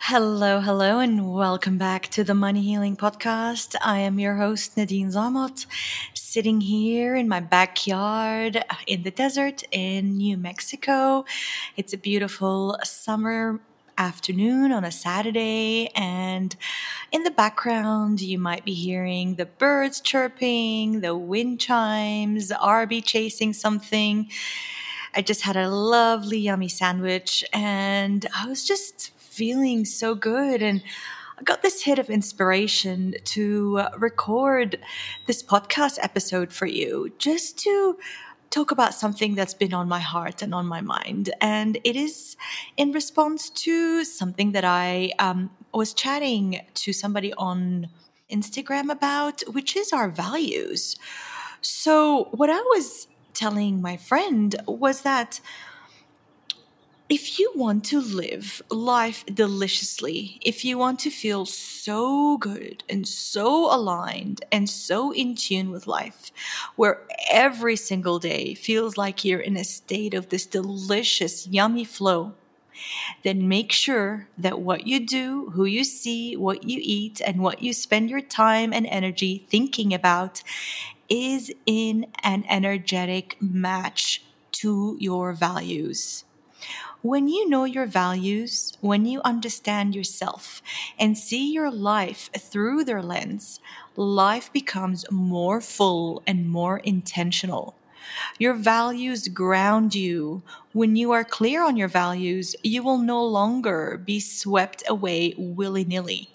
Hello, and welcome back to the Money Healing Podcast. I am your host, Nadine Zumot, sitting here in my backyard in the desert in New Mexico. It's a beautiful summer afternoon on a Saturday, and in the background you might be hearing the birds chirping, the wind chimes, Arby chasing something. I just had a lovely, yummy sandwich, and I was just feeling so good, and I got this hit of inspiration to record this podcast episode for you, just to talk about something that's been on my heart and on my mind. And it is in response to something that I was chatting to somebody on Instagram about, which is our values. So what I was telling my friend was that if you want to live life deliciously, if you want to feel so good and so aligned and so in tune with life, where every single day feels like you're in a state of this delicious, yummy flow, then make sure that what you do, who you see, what you eat, and what you spend your time and energy thinking about is in an energetic match to your values. When you know your values, when you understand yourself and see your life through their lens, life becomes more full and more intentional. Your values ground you. When you are clear on your values, you will no longer be swept away willy-nilly.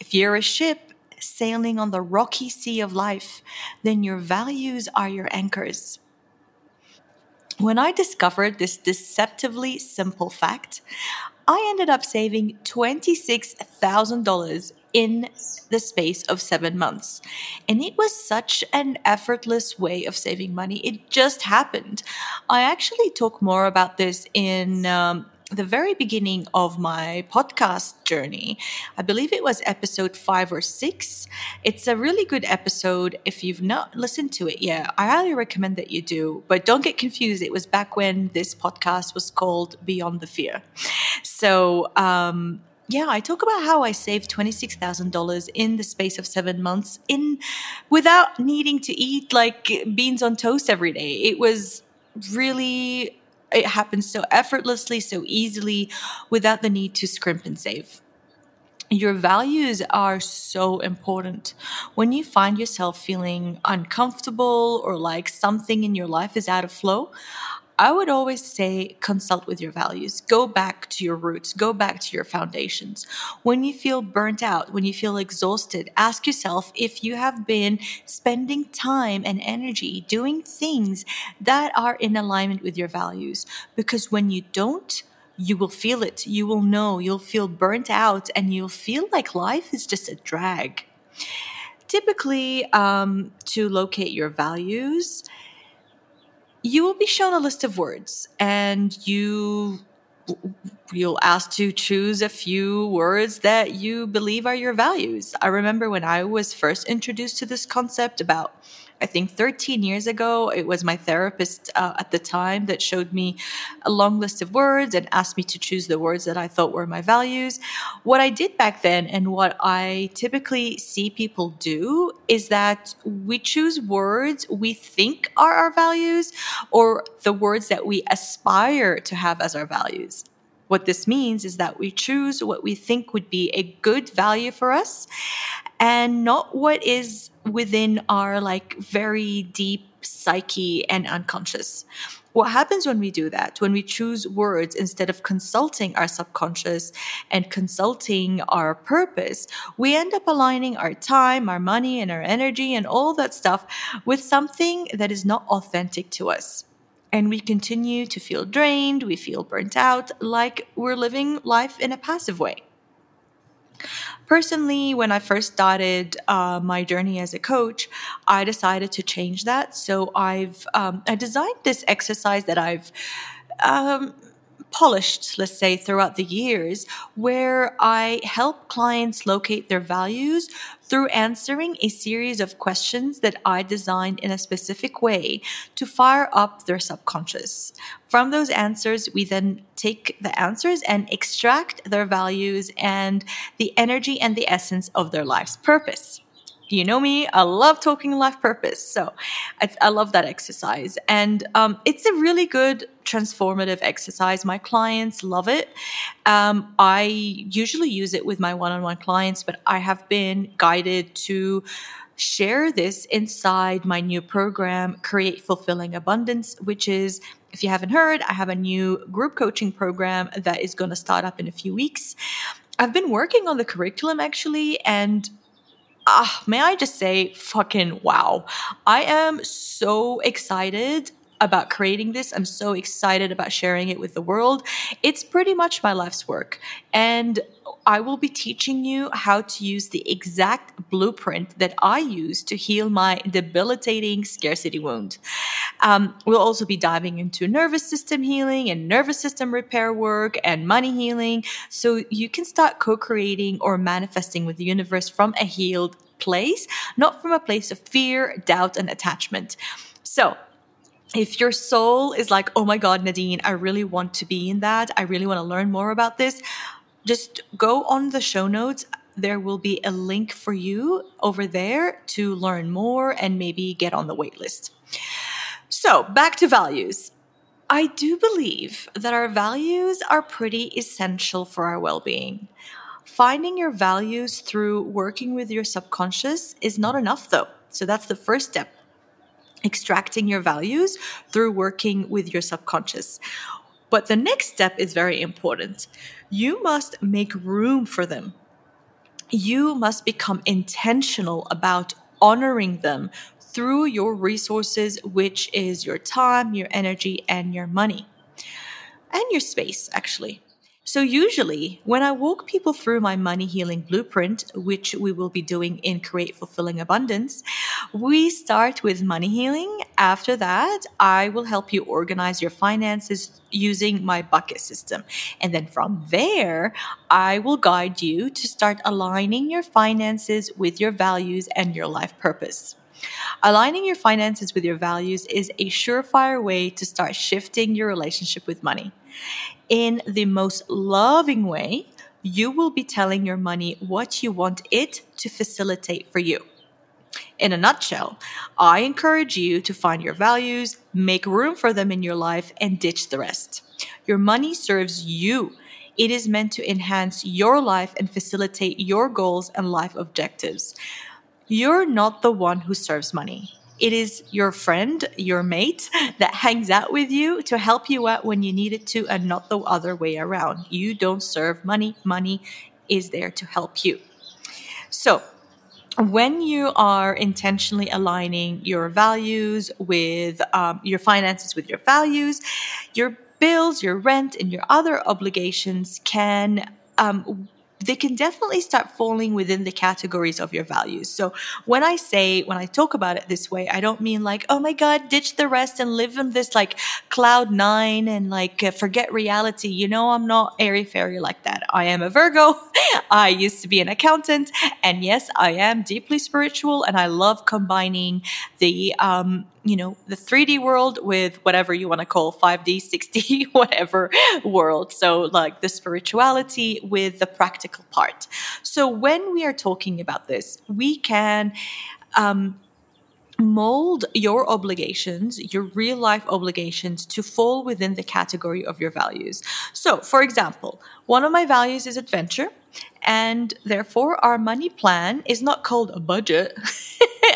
If you're a ship sailing on the rocky sea of life, then your values are your anchors. When I discovered this deceptively simple fact, I ended up saving $26,000 in the space of 7 months. And it was such an effortless way of saving money. It just happened. I actually talk more about this in the very beginning of my podcast journey. I believe it was episode 5 or 6. It's a really good episode. If you've not listened to it yet, I highly recommend that you do, but don't get confused. It was back when this podcast was called Beyond the Fear. So, I talk about how I saved $26,000 in the space of 7 months without needing to eat like beans on toast every day. It happens so effortlessly, so easily, without the need to scrimp and save. Your values are so important. When you find yourself feeling uncomfortable or like something in your life is out of flow, I would always say consult with your values. Go back to your roots. Go back to your foundations. When you feel burnt out, when you feel exhausted, ask yourself if you have been spending time and energy doing things that are in alignment with your values. Because when you don't, you will feel it. You will know. You'll feel burnt out, and you'll feel like life is just a drag. Typically, to locate your values, you will be shown a list of words, and you'll asked to choose a few words that you believe are your values. I remember when I was first introduced to this concept about, I think, 13 years ago. It was my therapist at the time that showed me a long list of words and asked me to choose the words that I thought were my values. What I did back then, and what I typically see people do, is that we choose words we think are our values, or the words that we aspire to have as our values. What this means is that we choose what we think would be a good value for us, and not what is within our very deep psyche and unconscious. What happens when we do that, when we choose words instead of consulting our subconscious and consulting our purpose, we end up aligning our time, our money, and our energy and all that stuff with something that is not authentic to us. And we continue to feel drained, we feel burnt out, like we're living life in a passive way. Personally, when I first started my journey as a coach, I decided to change that. So I designed this exercise that I've polished, let's say, throughout the years, where I help clients locate their values through answering a series of questions that I designed in a specific way to fire up their subconscious. From those answers, we then take the answers and extract their values and the energy and the essence of their life's purpose. You know me, I love talking life purpose, so I love that exercise. And it's a really good transformative exercise. My clients love it. I usually use it with my one-on-one clients, but I have been guided to share this inside my new program, Create Fulfilling Abundance, which is, if you haven't heard, I have a new group coaching program that is going to start up in a few weeks. I've been working on the curriculum, actually, and may I just say, fucking wow. I am so excited about creating this. I'm so excited about sharing it with the world. It's pretty much my life's work. And I will be teaching you how to use the exact blueprint that I use to heal my debilitating scarcity wound. We'll also be diving into nervous system healing and nervous system repair work and money healing, so you can start co-creating or manifesting with the universe from a healed place, not from a place of fear, doubt, and attachment. So, if your soul is like, oh my God, Nadine, I really want to be in that, I really want to learn more about this, just go on the show notes. There will be a link for you over there to learn more and maybe get on the wait list. So back to values. I do believe that our values are pretty essential for our well-being. Finding your values through working with your subconscious is not enough though. So that's the first step. Extracting your values through working with your subconscious. But the next step is very important. You must make room for them. You must become intentional about honoring them through your resources, which is your time, your energy, and your money. And your space, actually. So usually, when I walk people through my money healing blueprint, which we will be doing in Create Fulfilling Abundance, we start with money healing. After that, I will help you organize your finances using my bucket system. And then from there, I will guide you to start aligning your finances with your values and your life purpose. Aligning your finances with your values is a surefire way to start shifting your relationship with money. In the most loving way, you will be telling your money what you want it to facilitate for you. In a nutshell, I encourage you to find your values, make room for them in your life, and ditch the rest. Your money serves you. It is meant to enhance your life and facilitate your goals and life objectives. You're not the one who serves money. It is your friend, your mate, that hangs out with you to help you out when you need it to, and not the other way around. You don't serve money. Money is there to help you. So when you are intentionally aligning your values with your finances with your values, your bills, your rent, and your other obligations can they can definitely start falling within the categories of your values. So when I talk about it this way, I don't mean like, oh my God, ditch the rest and live in this like cloud nine and like forget reality. You know, I'm not airy-fairy like that. I am a Virgo. I used to be an accountant. And yes, I am deeply spiritual, and I love combining the, the 3D world with whatever you want to call 5D, 6D, whatever world. So like the spirituality with the practical part. So when we are talking about this, we can mold your obligations, your real life obligations, to fall within the category of your values. So for example, one of my values is adventure, and therefore our money plan is not called a budget.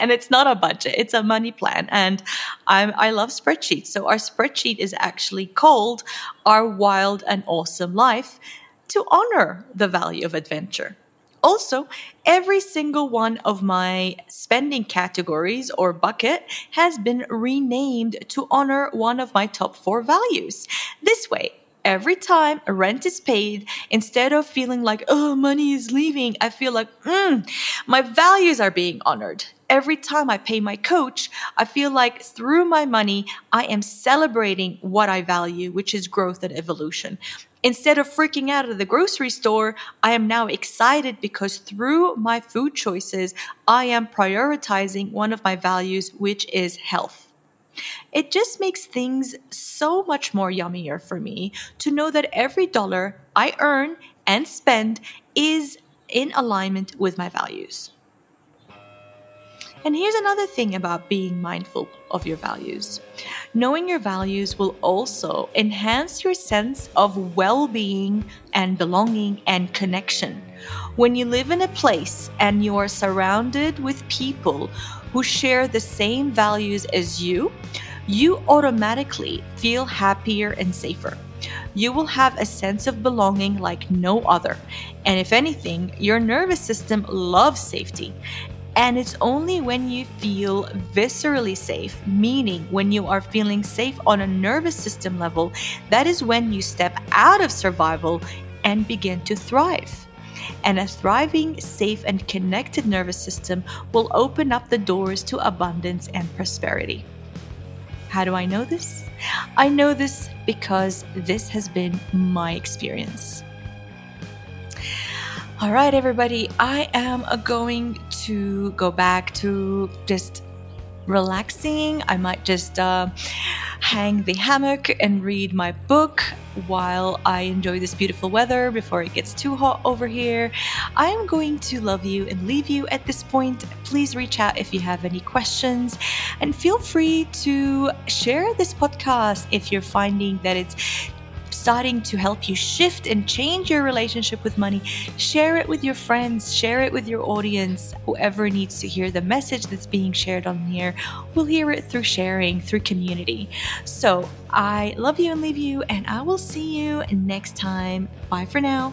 And it's not a budget, it's a money plan. And I love spreadsheets. So our spreadsheet is actually called Our Wild and Awesome Life, to honor the value of adventure. Also, every single one of my spending categories or bucket has been renamed to honor one of my top 4 values. This way, every time rent is paid, instead of feeling like, oh, money is leaving, I feel like, my values are being honored. Every time I pay my coach, I feel like through my money, I am celebrating what I value, which is growth and evolution. Instead of freaking out at the grocery store, I am now excited because through my food choices, I am prioritizing one of my values, which is health. It just makes things so much more yummier for me to know that every dollar I earn and spend is in alignment with my values. And here's another thing about being mindful of your values. Knowing your values will also enhance your sense of well-being and belonging and connection. When you live in a place and you are surrounded with people who share the same values as you, you automatically feel happier and safer. You will have a sense of belonging like no other. And if anything, your nervous system loves safety. And it's only when you feel viscerally safe, meaning when you are feeling safe on a nervous system level, that is when you step out of survival and begin to thrive. And a thriving, safe, and connected nervous system will open up the doors to abundance and prosperity. How do I know this? I know this because this has been my experience. All right, everybody, I am going to go back to just relaxing. I might just hang the hammock and read my book while I enjoy this beautiful weather before it gets too hot over here. I am going to love you and leave you at this point. Please reach out if you have any questions and feel free to share this podcast if you're finding that it's starting to help you shift and change your relationship with money. Share it with your friends, share it with your audience. Whoever needs to hear the message that's being shared on here will hear it through sharing, through community. So I love you and leave you, and I will see you next time. Bye for now.